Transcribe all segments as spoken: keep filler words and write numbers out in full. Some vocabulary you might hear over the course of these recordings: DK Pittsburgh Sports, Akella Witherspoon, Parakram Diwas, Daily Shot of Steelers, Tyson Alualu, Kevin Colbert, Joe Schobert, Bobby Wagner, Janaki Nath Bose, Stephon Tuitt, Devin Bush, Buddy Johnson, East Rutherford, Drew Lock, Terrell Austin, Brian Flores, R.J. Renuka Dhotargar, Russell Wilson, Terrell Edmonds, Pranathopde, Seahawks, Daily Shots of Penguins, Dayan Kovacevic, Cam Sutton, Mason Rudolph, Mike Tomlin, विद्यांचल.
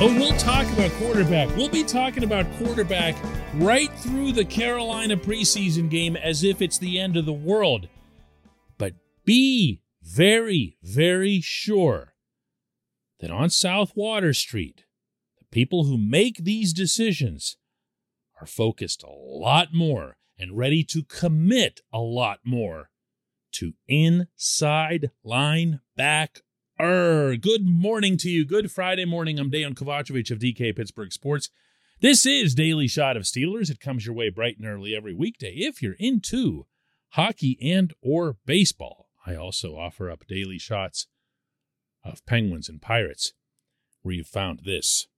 Oh, we'll talk about quarterback. We'll be talking about quarterback right through the Carolina preseason game as if it's the end of the world. But be very, very sure that on South Water Street, the people who make these decisions are focused a lot more and ready to commit a lot more to inside linebacker. Er, good morning to you. Good Friday morning. I'm Dayan Kovacevic of D K Pittsburgh Sports. This is Daily Shot of Steelers. It comes your way bright and early every weekday if you're into hockey and or baseball. I also offer up Daily Shots of Penguins and Pirates, where you found this.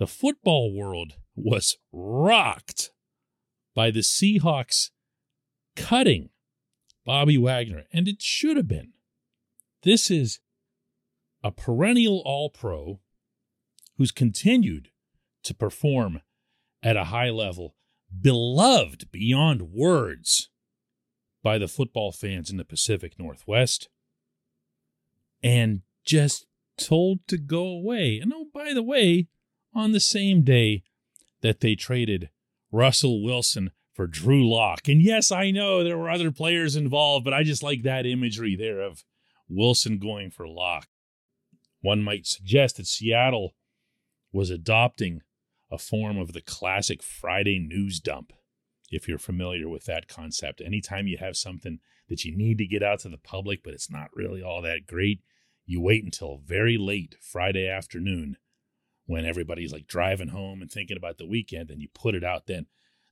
The football world was rocked by the Seahawks cutting Bobby Wagner, and it should have been. This is a perennial All-Pro who's continued to perform at a high level, beloved beyond words by the football fans in the Pacific Northwest, and just told to go away. And oh, by the way, on the same day that they traded Russell Wilson for Drew Lock. And yes, I know there were other players involved, but I just like that imagery there of Wilson going for Lock. One might suggest that Seattle was adopting a form of the classic Friday news dump, if you're familiar with that concept. Anytime you have something that you need to get out to the public, but it's not really all that great, you wait until very late Friday afternoon when everybody's like driving home and thinking about the weekend, and you put it out then.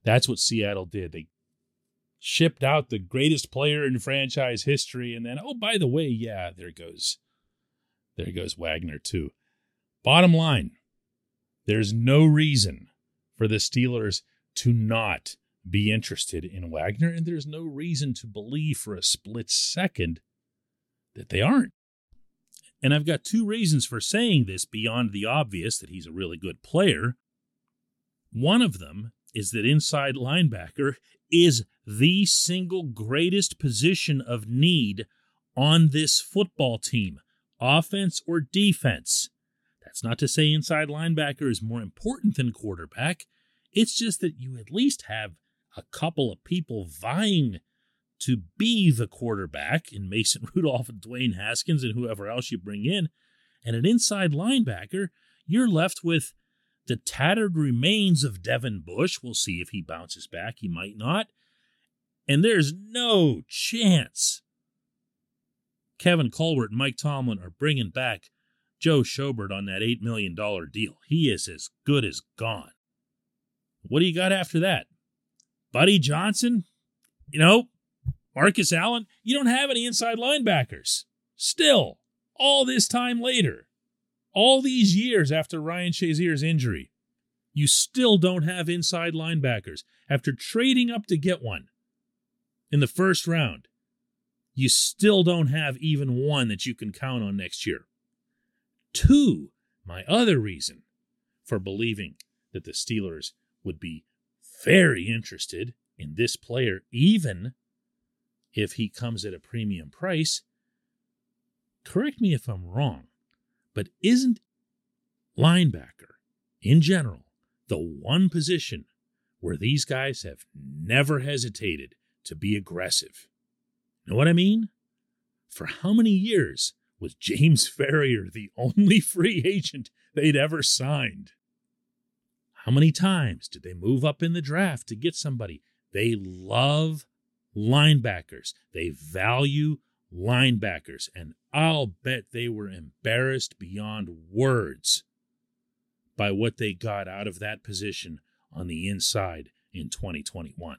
That's what Seattle did. They shipped out the greatest player in franchise history, and then, oh, by the way, yeah, there goes. There goes Wagner, too. Bottom line, there's no reason for the Steelers to not be interested in Wagner, and there's no reason to believe for a split second that they aren't. And I've got two reasons for saying this beyond the obvious that he's a really good player. One of them is that inside linebacker is the single greatest position of need on this football team. Offense or defense. That's not to say inside linebacker is more important than quarterback. It's just that you at least have a couple of people vying to be the quarterback in Mason Rudolph and Dwayne Haskins and whoever else you bring in. And an inside linebacker, you're left with the tattered remains of Devin Bush. We'll see if he bounces back. He might not. And there's no chance Kevin Colbert and Mike Tomlin are bringing back Joe Schobert on that eight million dollars deal. He is as good as gone. What do you got after that? Buddy Johnson? You know, Marcus Allen? You don't have any inside linebackers. Still, all this time later, all these years after Ryan Shazier's injury, you still don't have inside linebackers. After trading up to get one in the first round, you still don't have even one that you can count on next year. Two, my other reason for believing that the Steelers would be very interested in this player, even if he comes at a premium price. Correct me if I'm wrong, but isn't linebacker, in general, the one position where these guys have never hesitated to be aggressive? Know what I mean? For how many years was James Farrior the only free agent they'd ever signed? How many times did they move up in the draft to get somebody? They love linebackers. They value linebackers. And I'll bet they were embarrassed beyond words by what they got out of that position on the inside in twenty twenty-one.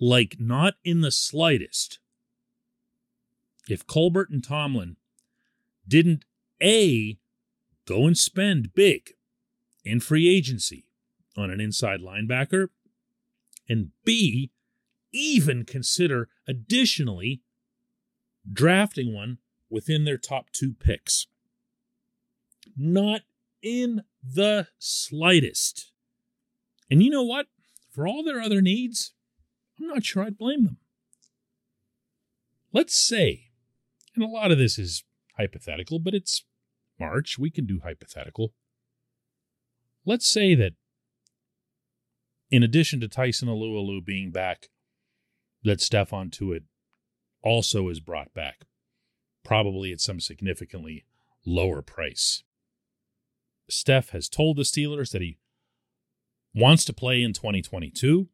like not in the slightest, if Colbert and Tomlin didn't, A, Go and spend big in free agency on an inside linebacker, and B, even consider additionally drafting one within their top two picks. Not in the slightest. And you know what? For all their other needs, I'm not sure I'd blame them. Let's say, and a lot of this is hypothetical, but it's March, we can do hypothetical. Let's say that in addition to Tyson Alualu being back, that Stephon Tuitt also is brought back, probably at some significantly lower price. Steph has told the Steelers that he wants to play in twenty twenty-two,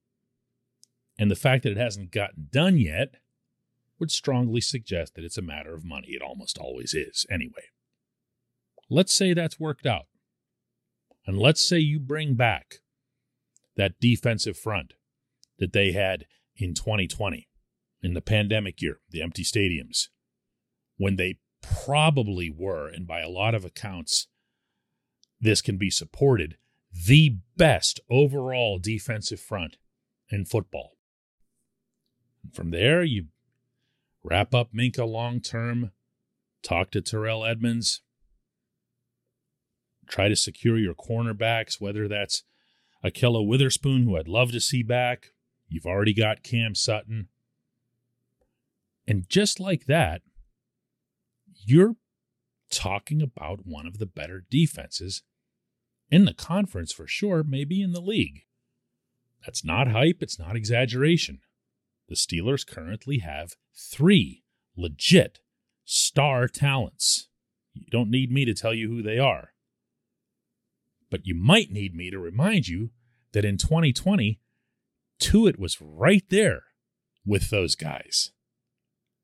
and the fact that it hasn't gotten done yet would strongly suggest that it's a matter of money. It almost always is, anyway. Let's say that's worked out, and let's say you bring back that defensive front that they had in twenty twenty, in the pandemic year, the empty stadiums, when they probably were, and by a lot of accounts, this can be supported, the best overall defensive front in football. From there, you wrap up Minka long-term, talk to Terrell Edmonds, try to secure your cornerbacks, whether that's Akella Witherspoon, who I'd love to see back. You've already got Cam Sutton. And just like that, you're talking about one of the better defenses in the conference for sure, maybe in the league. That's not hype. It's not exaggeration. The Steelers currently have three legit star talents. You don't need me to tell you who they are. But you might need me to remind you that in twenty twenty, Tuitt was right there with those guys.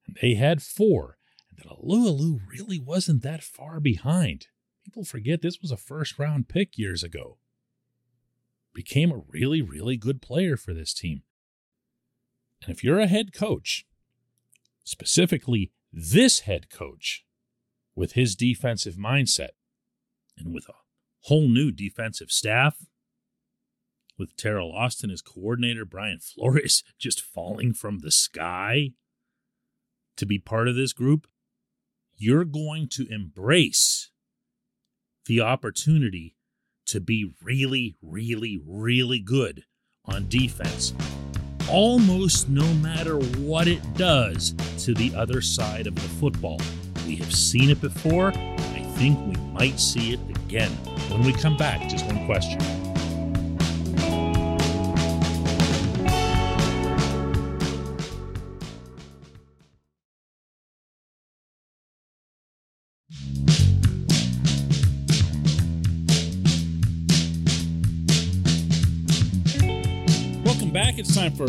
And they had four, and that Alualu really wasn't that far behind. People forget this was a first-round pick years ago. Became a really, really good player for this team. And if you're a head coach, specifically this head coach, with his defensive mindset, and with a whole new defensive staff, with Terrell Austin as coordinator, Brian Flores just falling from the sky to be part of this group, you're going to embrace the opportunity to be really, really, really good on defense, almost no matter what it does to the other side of the football. We have seen it before. I think we might see it again. When we come back, just one question. Welcome back. It's time for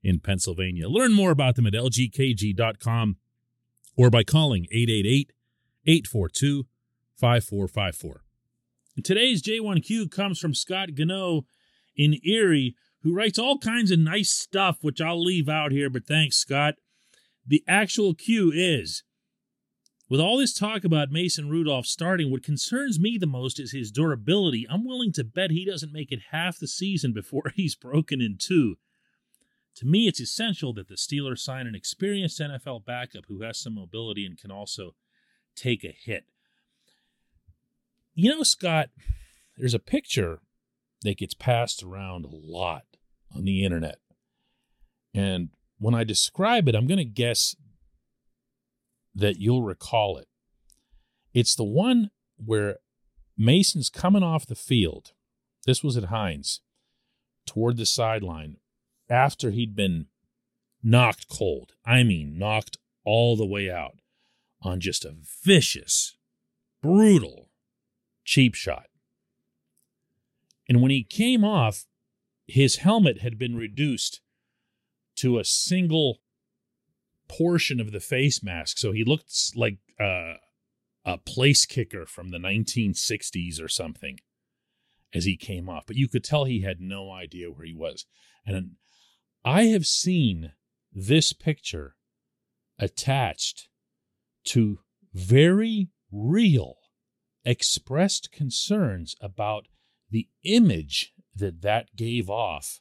in Pennsylvania. Learn more about them at L G K G dot com or by calling eight eight eight, eight four two, five four five four. And today's J one Q comes from Scott Gano in Erie, who writes all kinds of nice stuff, which I'll leave out here, but thanks, Scott. The actual Q is, with all this talk about Mason Rudolph starting, what concerns me the most is his durability. I'm willing to bet he doesn't make it half the season before he's broken in two. To me, it's essential that the Steelers sign an experienced N F L backup who has some mobility and can also take a hit. You know, Scott, there's a picture that gets passed around a lot on the internet. And when I describe it, I'm going to guess that you'll recall it. It's the one where Mason's coming off the field. This was at Heinz, toward the sideline, after he'd been knocked cold. I mean, knocked all the way out on just a vicious, brutal cheap shot And when he came off, his helmet had been reduced to a single portion of the face mask. So he looked like uh, a place kicker from the nineteen sixties or something as he came off. But you could tell he had no idea where he was. And I have seen this picture attached to very real expressed concerns about the image that that gave off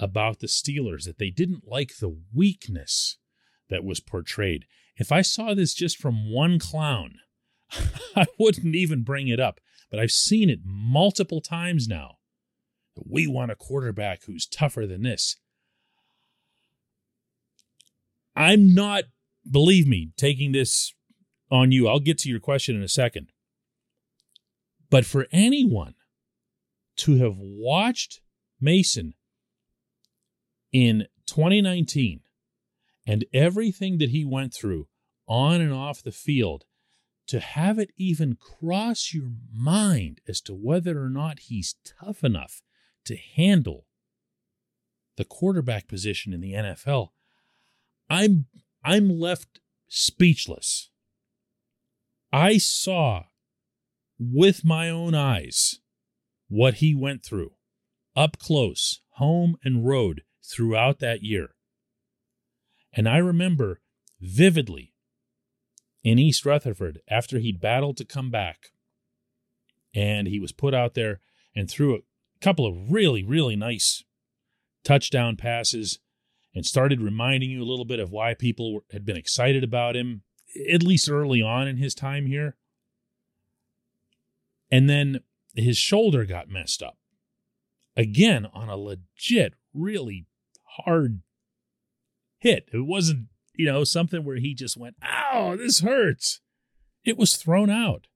about the Steelers, that they didn't like the weakness that was portrayed. If I saw this just from one clown, I wouldn't even bring it up. But I've seen it multiple times now. We want a quarterback who's tougher than this. I'm not, believe me, taking this on you. I'll get to your question in a second. But for anyone to have watched Mason in twenty nineteen and everything that he went through on and off the field, to have it even cross your mind as to whether or not he's tough enough to handle the quarterback position in the N F L, I'm I'm left speechless. I saw with my own eyes what he went through up close, home and road throughout that year. And I remember vividly in East Rutherford after he'd battled to come back and he was put out there and threw a couple of really, really nice touchdown passes and started reminding you a little bit of why people had been excited about him, at least early on in his time here. And then his shoulder got messed up. Again, on a legit, really hard hit. It wasn't, you know, something where he just went, ow, this hurts. It was thrown out.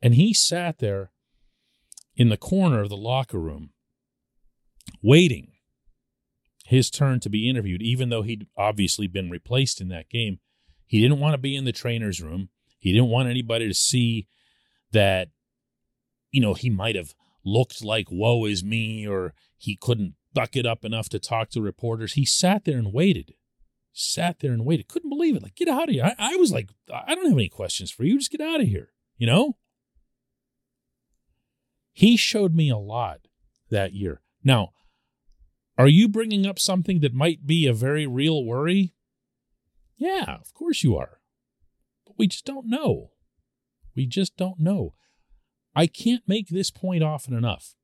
And he sat there in the corner of the locker room, waiting his turn to be interviewed, even though he'd obviously been replaced in that game. He didn't want to be in the trainer's room. He didn't want anybody to see that, you know, he might have looked like, woe is me, or he couldn't buck it up enough to talk to reporters. He sat there and waited, sat there and waited. Couldn't believe it. Like, get out of here. I, I was like, I don't have any questions for you. Just get out of here. You know, he showed me a lot that year. Now, are you bringing up something that might be a very real worry? Yeah, of course you are. But we just don't know. We just don't know. I can't make this point often enough.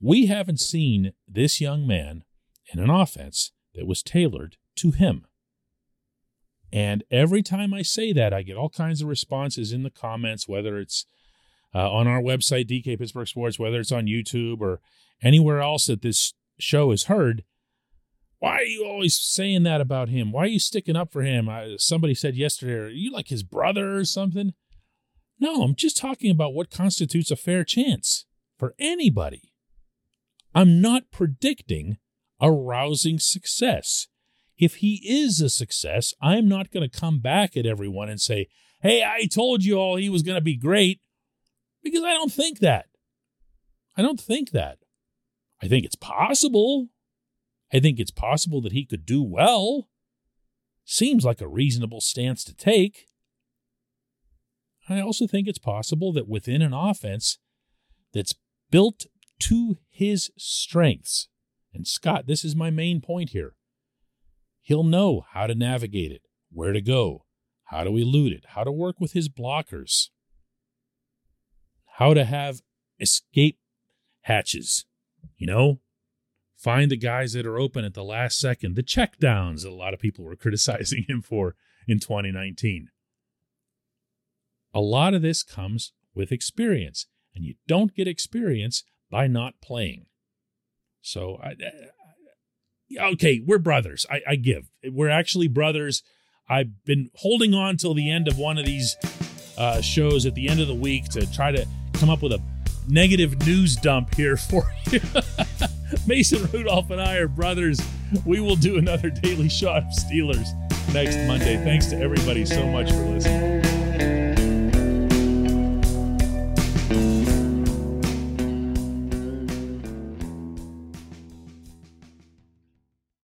We haven't seen this young man in an offense that was tailored to him. And every time I say that, I get all kinds of responses in the comments, whether it's uh, on our website, D K Pittsburgh Sports, whether it's on YouTube or anywhere else that this show is heard. Why are you always saying that about him? Why are you sticking up for him? I, somebody said yesterday, are you like his brother or something? No, I'm just talking about what constitutes a fair chance for anybody. I'm not predicting a rousing success. If he is a success, I'm not going to come back at everyone and say, hey, I told you all he was going to be great, because I don't think that. I don't think that. I think it's possible. I think it's possible that he could do well. Seems like a reasonable stance to take. I also think it's possible that within an offense that's built to his strengths, and Scott, this is my main point here, he'll know how to navigate it, where to go, how to elude it, how to work with his blockers, how to have escape hatches, you know, find the guys that are open at the last second, the checkdowns that a lot of people were criticizing him for in twenty nineteen. A lot of this comes with experience, and you don't get experience by not playing. So, I, I, okay, we're brothers. I, I give. We're actually brothers. I've been holding on till the end of one of these uh, shows at the end of the week to try to come up with a negative news dump here for you. Mason Rudolph and I are brothers. We will do another Daily Shot of Steelers next Monday. Thanks to everybody so much for listening.